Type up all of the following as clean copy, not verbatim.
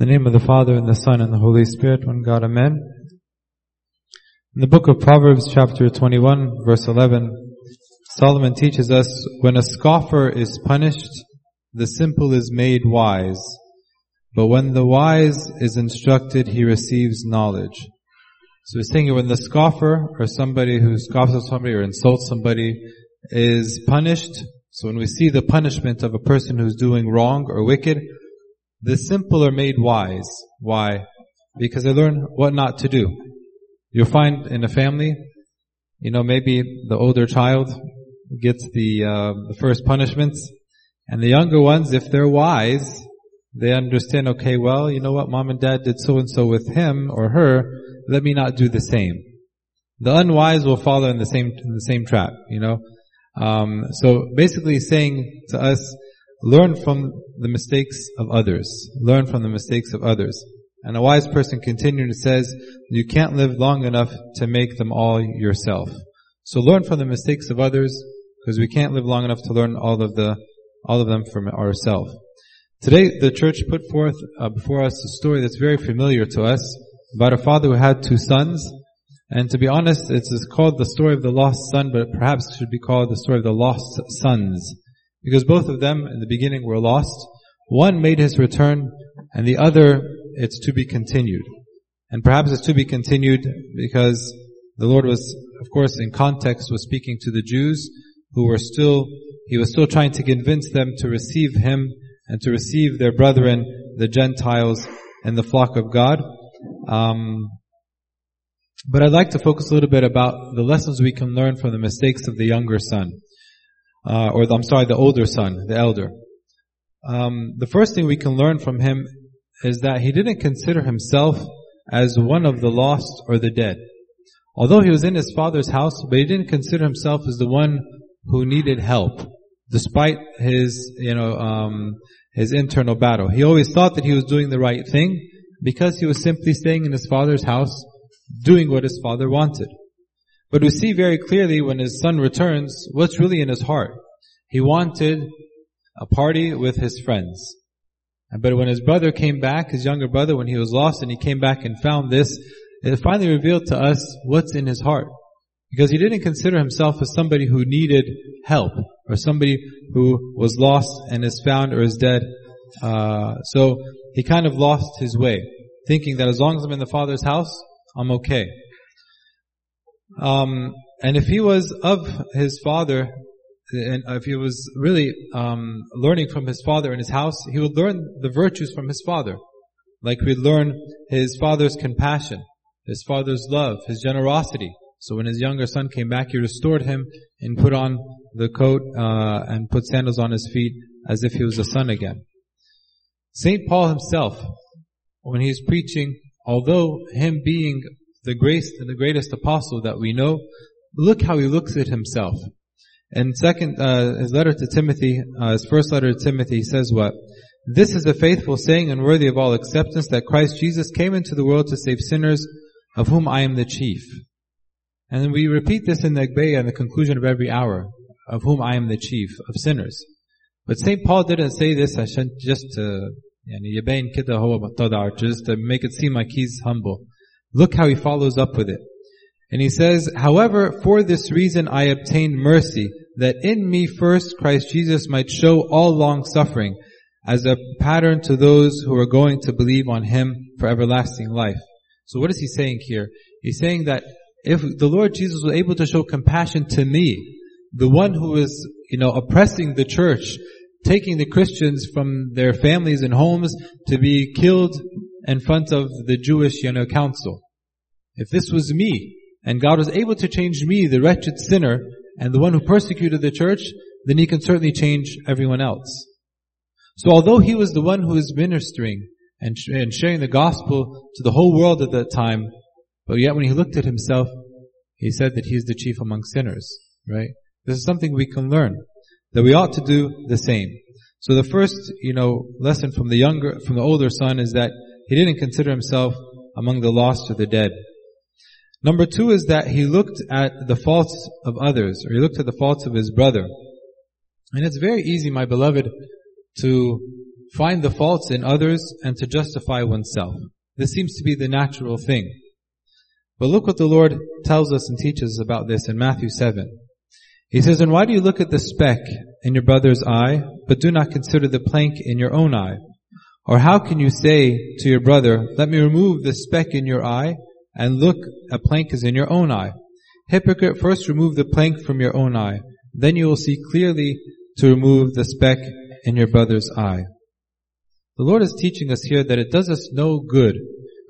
In the name of the Father, and the Son, and the Holy Spirit, one God, Amen. In the book of Proverbs, chapter 21, verse 11, Solomon teaches us, when a scoffer is punished, the simple is made wise. But when the wise is instructed, he receives knowledge. So we're saying when the scoffer, or somebody who scoffs at somebody or insults somebody, is punished, so when we see the punishment of a person who's doing wrong or wicked, the simple are made wise. Why? Because they learn what not to do. You'll find in a family, maybe the older child gets the first punishments, and the younger ones, if they're wise, they understand, okay, well, you know what, mom and dad did so-and-so with him or her, let me not do the same. The unwise will follow in the same trap, So basically saying to us, learn from the mistakes of others. Learn from the mistakes of others. And a wise person continues, says, you can't live long enough to make them all yourself. So learn from the mistakes of others, because we can't live long enough to learn all of them from ourselves. Today, the church put forth before us a story that's very familiar to us about a father who had two sons. And to be honest, it's called the story of the lost son, but perhaps it should be called the story of the lost sons. Because both of them, in the beginning, were lost. One made his return, and the other, it's to be continued. And perhaps it's to be continued because the Lord was, of course, in context, was speaking to the Jews who were he was still trying to convince them to receive him and to receive their brethren, the Gentiles, and the flock of God. But I'd like to focus a little bit about the lessons we can learn from the mistakes of the younger son. The older son, the elder. The first thing we can learn from him is that he didn't consider himself as one of the lost or the dead. Although he was in his father's house, but he didn't consider himself as the one who needed help, despite his internal battle. He always thought that he was doing the right thing because he was simply staying in his father's house, doing what his father wanted. But we see very clearly when his son returns what's really in his heart. He wanted a party with his friends. But when his brother came back, his younger brother, when he was lost and he came back and found this, it finally revealed to us what's in his heart. Because he didn't consider himself as somebody who needed help or somebody who was lost and is found or is dead. So he kind of lost his way, thinking that as long as I'm in the father's house, I'm okay. And if he was of his father, and if he was really learning from his father in his house, he would learn the virtues from his father. Like we'd learn his father's compassion, his father's love, his generosity. So when his younger son came back, he restored him and put on the coat and put sandals on his feet as if he was a son again. St. Paul himself, when he's preaching, although him being the greatest apostle that we know, look how he looks at himself. In his letter to Timothy, his first letter to Timothy, he says what? This is a faithful saying and worthy of all acceptance, that Christ Jesus came into the world to save sinners, of whom I am the chief. And we repeat this in the Agbeya and the conclusion of every hour, of whom I am the chief of sinners. But St. Paul didn't say this just to make it seem like he's humble. Look how he follows up with it. And he says, however, for this reason I obtained mercy, that in me first Christ Jesus might show all long suffering as a pattern to those who are going to believe on him for everlasting life. So what is he saying here? He's saying that if the Lord Jesus was able to show compassion to me, the one who is, oppressing the church, taking the Christians from their families and homes to be killed in front of the Jewish, council. If this was me, and God was able to change me, the wretched sinner, and the one who persecuted the church, then he can certainly change everyone else. So although he was the one who is ministering and sharing the gospel to the whole world at that time, but yet when he looked at himself, he said that he is the chief among sinners, right? This is something we can learn, that we ought to do the same. So the first, lesson from the older son is that he didn't consider himself among the lost or the dead. Number two is that he looked at the faults of others, or he looked at the faults of his brother. And it's very easy, my beloved, to find the faults in others, and to justify oneself. This seems to be the natural thing. But look what the Lord tells us and teaches us about this in Matthew 7. He says, "And why do you look at the speck in your brother's eye, but do not consider the plank in your own eye? Or how can you say to your brother, 'Let me remove the speck in your eye,' and look, a plank is in your own eye? Hypocrite, first remove the plank from your own eye, then you will see clearly to remove the speck in your brother's eye." The Lord is teaching us here that it does us no good,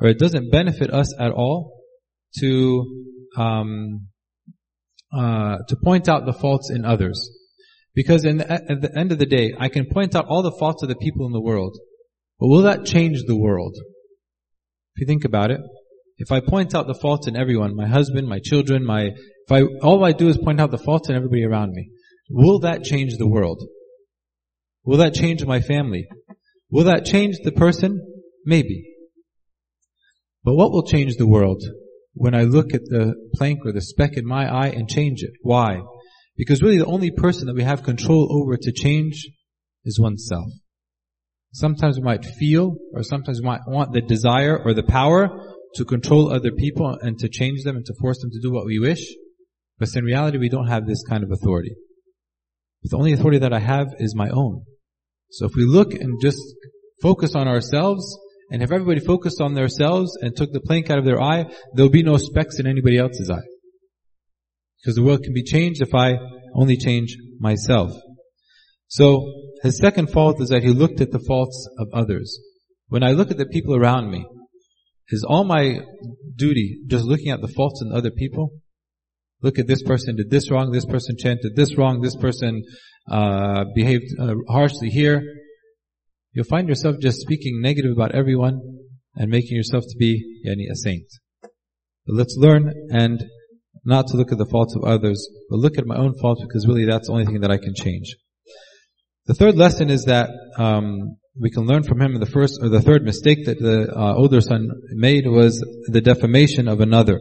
or it doesn't benefit us at all to point out the faults in others. Because at the end of the day, I can point out all the faults of the people in the world, but will that change the world? If you think about it, if I point out the faults in everyone, my husband, my children, all I do is point out the faults in everybody around me, will that change the world? Will that change my family? Will that change the person? Maybe. But what will change the world? When I look at the plank or the speck in my eye and change it. Why? Because really the only person that we have control over to change is oneself. Sometimes we might feel, or sometimes we might want the desire or the power to control other people and to change them and to force them to do what we wish. But in reality, we don't have this kind of authority. But the only authority that I have is my own. So if we look and just focus on ourselves, and if everybody focused on themselves and took the plank out of their eye, there'll be no specks in anybody else's eye. Because the world can be changed if I only change myself. So his second fault is that he looked at the faults of others. When I look at the people around me, is all my duty just looking at the faults in other people? Look at this person did this wrong, this person chanted this wrong, this person behaved harshly here. You'll find yourself just speaking negative about everyone and making yourself to be a saint. But let's learn and not to look at the faults of others, but look at my own faults, because really that's the only thing that I can change. The third lesson is that we can learn from him. The third mistake that the older son made was the defamation of another.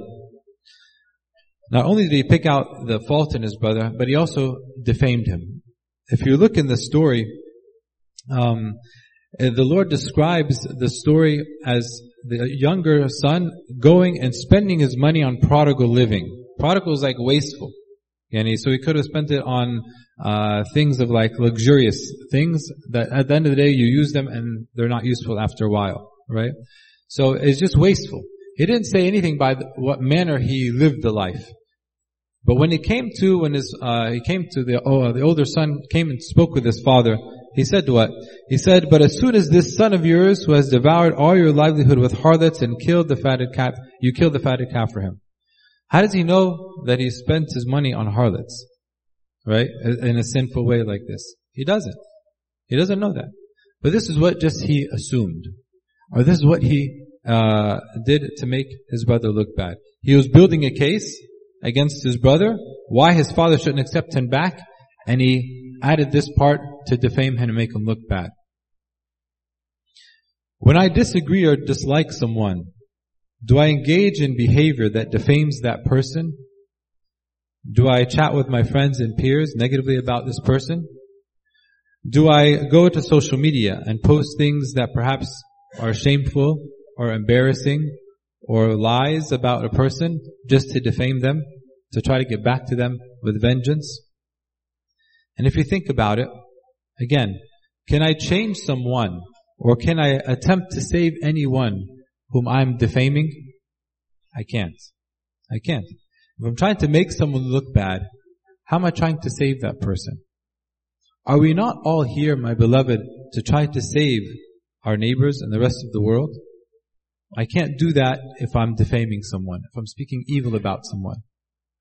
Not only did he pick out the fault in his brother, but he also defamed him. If you look in the story, the Lord describes the story as the younger son going and spending his money on prodigal living. Prodigal is like wasteful. So he could have spent it on things of like luxurious things that at the end of the day you use them and they're not useful after a while, right? So it's just wasteful. He didn't say anything by what manner he lived the life. But when the older son came and spoke with his father, he said what? He said, "But as soon as this son of yours who has devoured all your livelihood with harlots and killed the fatted calf for him." How does he know that he spent his money on harlots? Right? In a sinful way like this. He doesn't know that. But this is what just he assumed. Or this is what he did to make his brother look bad. He was building a case against his brother, why his father shouldn't accept him back, and he added this part to defame him and make him look bad. When I disagree or dislike someone, do I engage in behavior that defames that person? Do I chat with my friends and peers negatively about this person? Do I go to social media and post things that perhaps are shameful or embarrassing or lies about a person just to defame them, to try to get back to them with vengeance? And if you think about it, again, can I change someone, or can I attempt to save anyone whom I'm defaming? I can't. If I'm trying to make someone look bad, how am I trying to save that person? Are we not all here, my beloved, to try to save our neighbors and the rest of the world? I can't do that if I'm defaming someone, if I'm speaking evil about someone.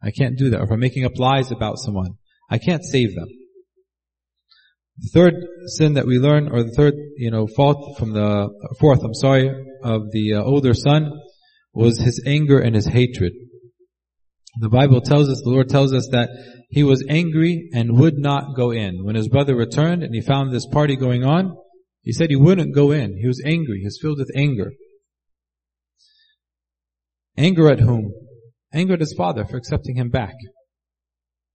I can't do that. Or if I'm making up lies about someone, I can't save them. The third sin that we learn, or the third, of the older son was his anger and his hatred. The Bible tells us, the Lord tells us that he was angry and would not go in. When his brother returned and he found this party going on, he said he wouldn't go in. He was angry. He was filled with anger. Anger at whom? Anger at his father for accepting him back.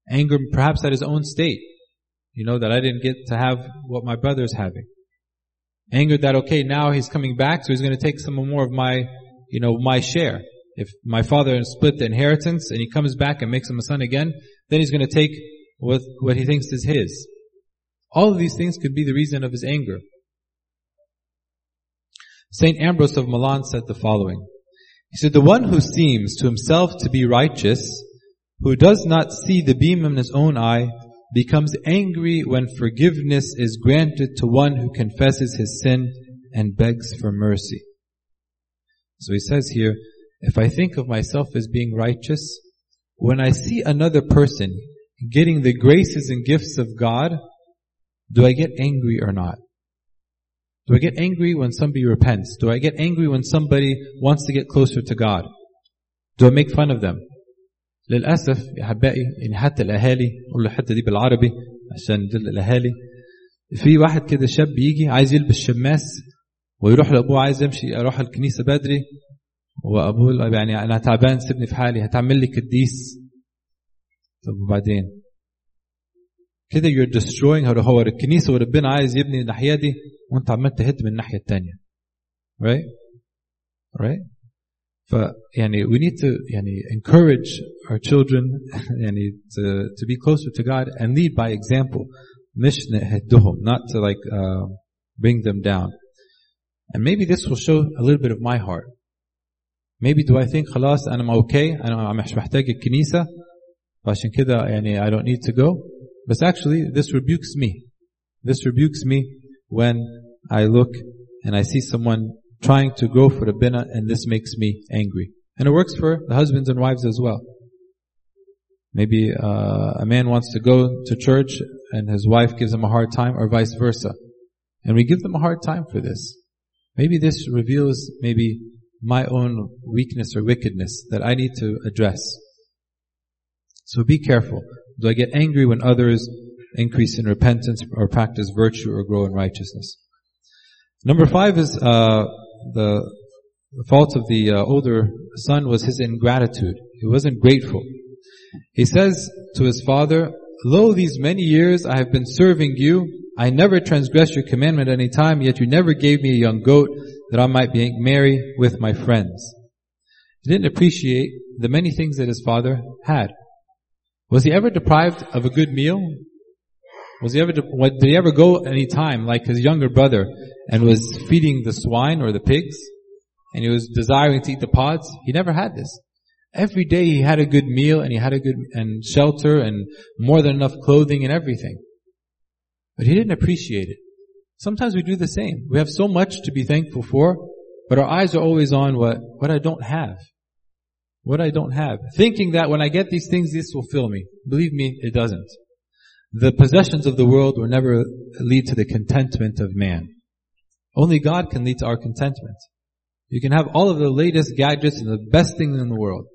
Anger perhaps at his own state. That I didn't get to have what my brother's having. angered that, okay, now he's coming back, so he's going to take some more of my, you know, my share. If my father split the inheritance and he comes back and makes him a son again, then he's going to take what he thinks is his. All of these things could be the reason of his anger. Saint Ambrose of Milan said the following. He said, the one who seems to himself to be righteous, who does not see the beam in his own eye, becomes angry when forgiveness is granted to one who confesses his sin and begs for mercy. So he says here, if I think of myself as being righteous, when I see another person getting the graces and gifts of God, do I get angry or not? Do I get angry when somebody repents? Do I get angry when somebody wants to get closer to God? Do I make fun of them? للأسف يا حبائي إن حتى الأهالي أقول له حتى دي بالعربي عشان ندل الأهالي في واحد كده شاب يجي عايز يلبس شماس ويروح لأبوه عايز يمشي أروح الكنيسة بدري وأبوه يعني أنا تعبان سيبني في حالي هتعمل لي كديس طب وبعدين كده you're destroying هو الكنيسة وربنا عايز يبني الناحية دي وأنت عمال تهد من الناحية التانية right فيعني we need to يعني encourage our children يعني to be closer to God and lead by example مش نهدهم not to bring them down and maybe this will show a little bit of my heart maybe do I think خلاص أنا okay أنا مش محتاج الكنيسة فعشان كده يعني I don't need to go but actually this rebukes me when I look and I see someone trying to go for Rabbina, and this makes me angry. And it works for the husbands and wives as well. Maybe a man wants to go to church, and his wife gives him a hard time, or vice versa. And we give them a hard time for this. Maybe this reveals maybe my own weakness or wickedness that I need to address. So be careful. Do I get angry when others increase in repentance, or practice virtue, or grow in righteousness? Number 5 is the fault of the older son was his ingratitude. He wasn't grateful. He says to his father, Lo, these many years I have been serving you. I never transgressed your commandment at any time, yet you never gave me a young goat that I might be merry with my friends. He didn't appreciate the many things that his father had. Was he ever deprived of a good meal? Did he ever go any time like his younger brother and was feeding the swine or the pigs and he was desiring to eat the pods? He never had this. Every day he had a good meal and he had a good and shelter and more than enough clothing and everything. But he didn't appreciate it. Sometimes we do the same. We have so much to be thankful for, but our eyes are always on what I don't have. What I don't have. Thinking that when I get these things, this will fill me. Believe me, it doesn't. The possessions of the world will never lead to the contentment of man. Only God can lead to our contentment. You can have all of the latest gadgets and the best things in the world.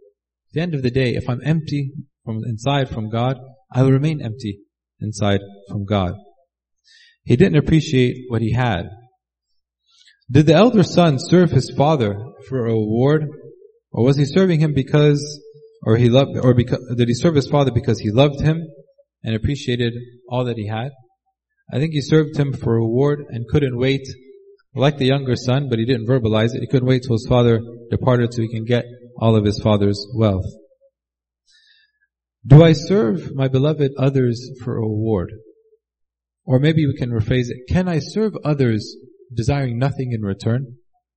At the end of the day, if I'm empty from inside from God, I will remain empty inside from God. He didn't appreciate what he had. Did the elder son serve his father for a reward? Or was he serving him did he serve his father because he loved him? And appreciated all that he had. I think he served him for reward and couldn't wait, like the younger son, but he didn't verbalize it. He couldn't wait till his father departed so he can get all of his father's wealth. Do I serve, my beloved, others for a reward? Or maybe we can rephrase it. Can I serve others desiring nothing in return?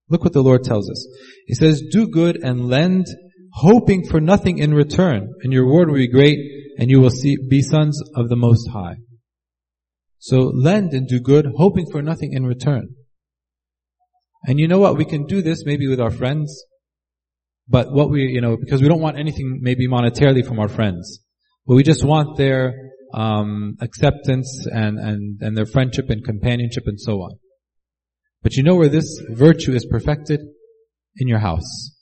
Look what the Lord tells us. He says, do good and lend, hoping for nothing in return, and your reward will be great, and you will be sons of the Most High. So lend and do good, hoping for nothing in return. And you know what? We can do this maybe with our friends, but what we, because we don't want anything maybe monetarily from our friends, but we just want their acceptance and their friendship and companionship and so on. But you know where this virtue is perfected? In your house.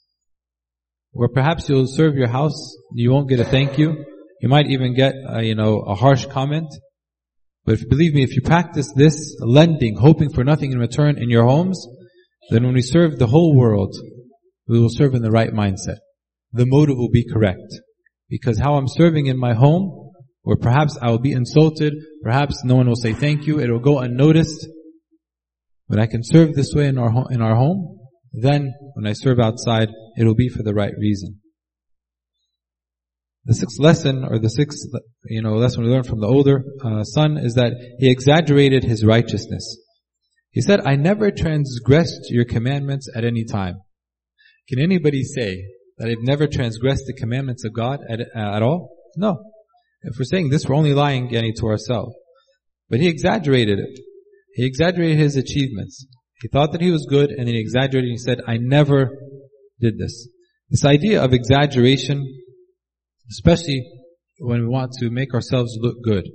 Where perhaps you'll serve your house, you won't get a thank you. You might even get, a harsh comment. But believe me, if you practice this lending, hoping for nothing in return in your homes, then when we serve the whole world, we will serve in the right mindset. The motive will be correct. Because how I'm serving in my home, where perhaps I will be insulted, perhaps no one will say thank you, it will go unnoticed. When I can serve this way in our home, then when I serve outside, it will be for the right reason. The sixth lesson, or the sixth, lesson we learned from the older son is that he exaggerated his righteousness. He said, "I never transgressed your commandments at any time." Can anybody say that I've never transgressed the commandments of God at all? No. If we're saying this, we're only lying to ourselves. But he exaggerated it. He exaggerated his achievements. He thought that he was good, and then he exaggerated and he said, "I never did this." This idea of exaggeration, especially when we want to make ourselves look good,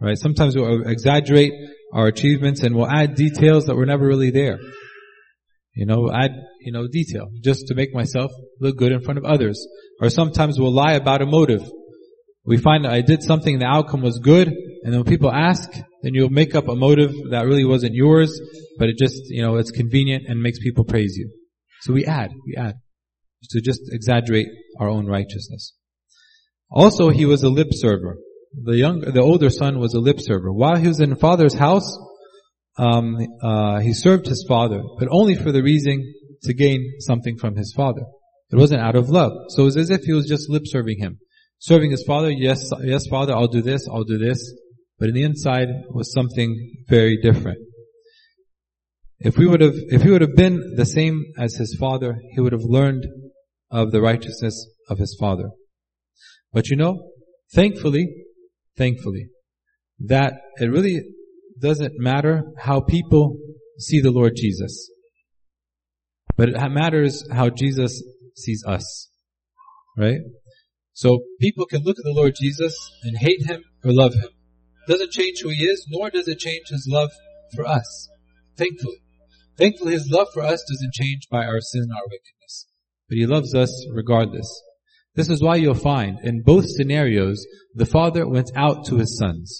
right? Sometimes we'll exaggerate our achievements and we'll add details that were never really there. Add detail just to make myself look good in front of others. Or sometimes we'll lie about a motive. We find that I did something and the outcome was good, and then when people ask, then you'll make up a motive that really wasn't yours, but it just, it's convenient and makes people praise you. So we add to just exaggerate our own righteousness. Also, he was a lip server. The older son was a lip server. While he was in father's house, he served his father, but only for the reason to gain something from his father. It wasn't out of love. So it was as if he was just lip serving him. Serving his father, yes, father, I'll do this. But in the inside was something very different. If he would have been the same as his father, he would have learned of the righteousness of his father. But thankfully, that it really doesn't matter how people see the Lord Jesus. But it matters how Jesus sees us. Right? So people can look at the Lord Jesus and hate him or love him. It doesn't change who he is, nor does it change his love for us. Thankfully. Thankfully, his love for us doesn't change by our sin and our wickedness. But he loves us regardless. This is why you'll find, in both scenarios, the father went out to his sons.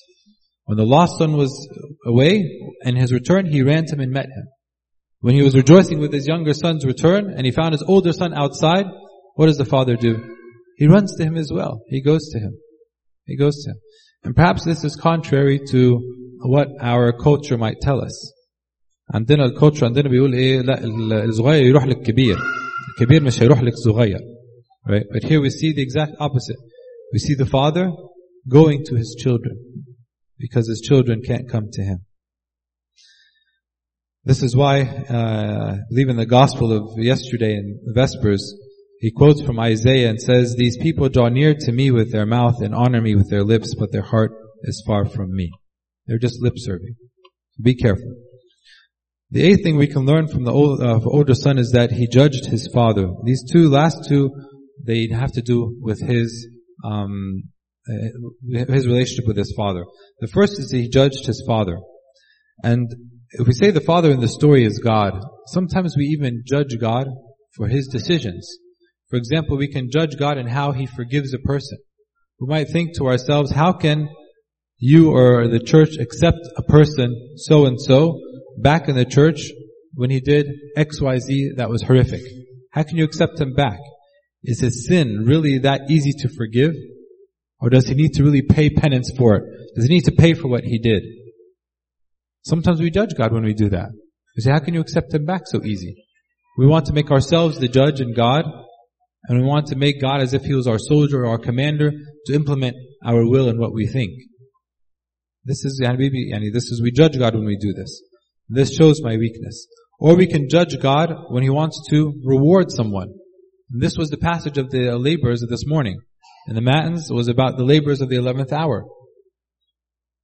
When the lost son was away, in his return, he ran to him and met him. When he was rejoicing with his younger son's return, and he found his older son outside, what does the father do? He runs to him as well. He goes to him. And perhaps this is contrary to what our culture might tell us. عندنا الculture عندنا بيقول إيه لا الصغير يروح للكبير الكبير مش هيروح للصغير. Right? But here we see the exact opposite. We see the father going to his children because his children can't come to him. This is why, I believe in the gospel of yesterday in Vespers, he quotes from Isaiah and says, "These people draw near to me with their mouth and honor me with their lips, but their heart is far from me." They're just lip serving. Be careful. The eighth thing we can learn from the older son is that he judged his father. These last two, they have to do with his relationship with his father. The first is he judged his father. And if we say the father in the story is God, sometimes we even judge God for his decisions. For example, we can judge God in how he forgives a person. We might think to ourselves, how can you or the church accept a person so-and-so back in the church when he did XYZ that was horrific? How can you accept him back? Is his sin really that easy to forgive? Or does he need to really pay penance for it? Does he need to pay for what he did? Sometimes we judge God when we do that. We say, how can you accept him back so easy? We want to make ourselves the judge and God, and we want to make God as if he was our soldier or our commander to implement our will and what we think. This is we judge God when we do this. This shows my weakness. Or we can judge God when he wants to reward someone. This was the passage of the laborers of this morning. And the Matins was about the laborers of the 11th hour.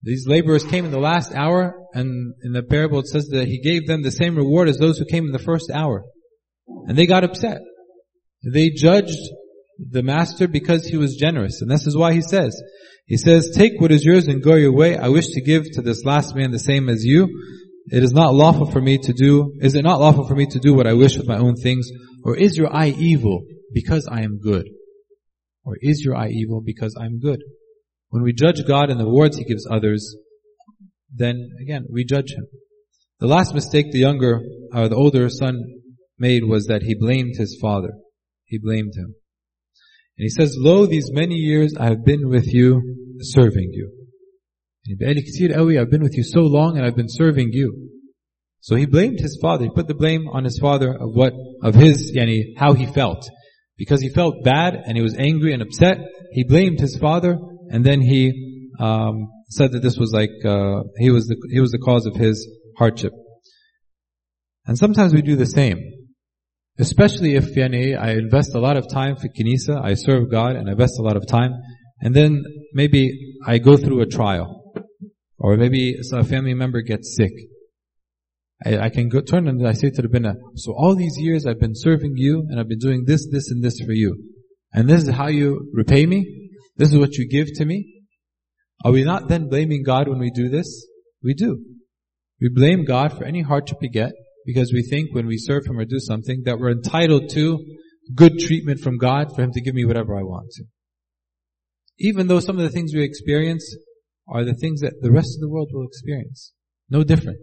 These laborers came in the last hour, and in the parable it says that he gave them the same reward as those who came in the first hour. And they got upset. They judged the master because he was generous. And this is why he says, "Take what is yours and go your way. I wish to give to this last man the same as you. Is it not lawful for me to do what I wish with my own things? Or is your eye evil because I am good?" Or is your eye evil because I am good? When we judge God and the rewards he gives others, then again, we judge him. The last mistake the older son made was that he blamed his father. He blamed him. And he says, "Lo, these many years I have been with you, serving you. I've been with you so long and I've been serving you." So he blamed his father. He put the blame on his father how he felt. Because he felt bad and he was angry and upset, he blamed his father, and then he said that this was he was the cause of his hardship. And sometimes we do the same. Especially if I invest a lot of time for Kinesa, I serve God and I invest a lot of time, and then maybe I go through a trial, or maybe a family member gets sick. I can go turn and I say to the Rabbana, so all these years I've been serving you and I've been doing this, this and this for you. And this is how you repay me? This is what you give to me? Are we not then blaming God when we do this? We do. We blame God for any hardship we get because we think when we serve Him or do something that we're entitled to good treatment from God for Him to give me whatever I want. Even though some of the things we experience are the things that the rest of the world will experience. No different,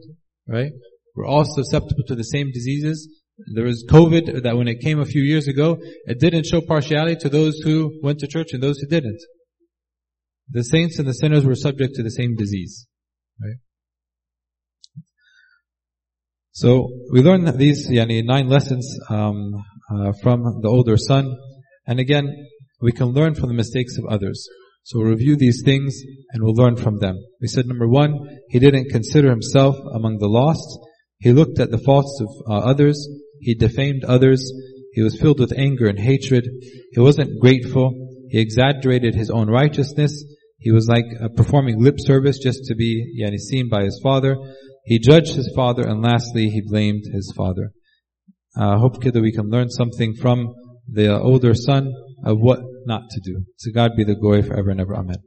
right? We're all susceptible to the same diseases. There was COVID that when it came a few years ago, it didn't show partiality to those who went to church and those who didn't. The saints and the sinners were subject to the same disease, right? So we learned these 9 lessons from the older son. And again, we can learn from the mistakes of others. So we'll review these things and we'll learn from them. We said, number 1, he didn't consider himself among the lost. He looked at the faults of others. He defamed others. He was filled with anger and hatred. He wasn't grateful. He exaggerated his own righteousness. He was like performing lip service just to be seen by his father. He judged his father, and lastly, he blamed his father. I hope that we can learn something from the older son of what not to do. To God be the glory forever and ever. Amen.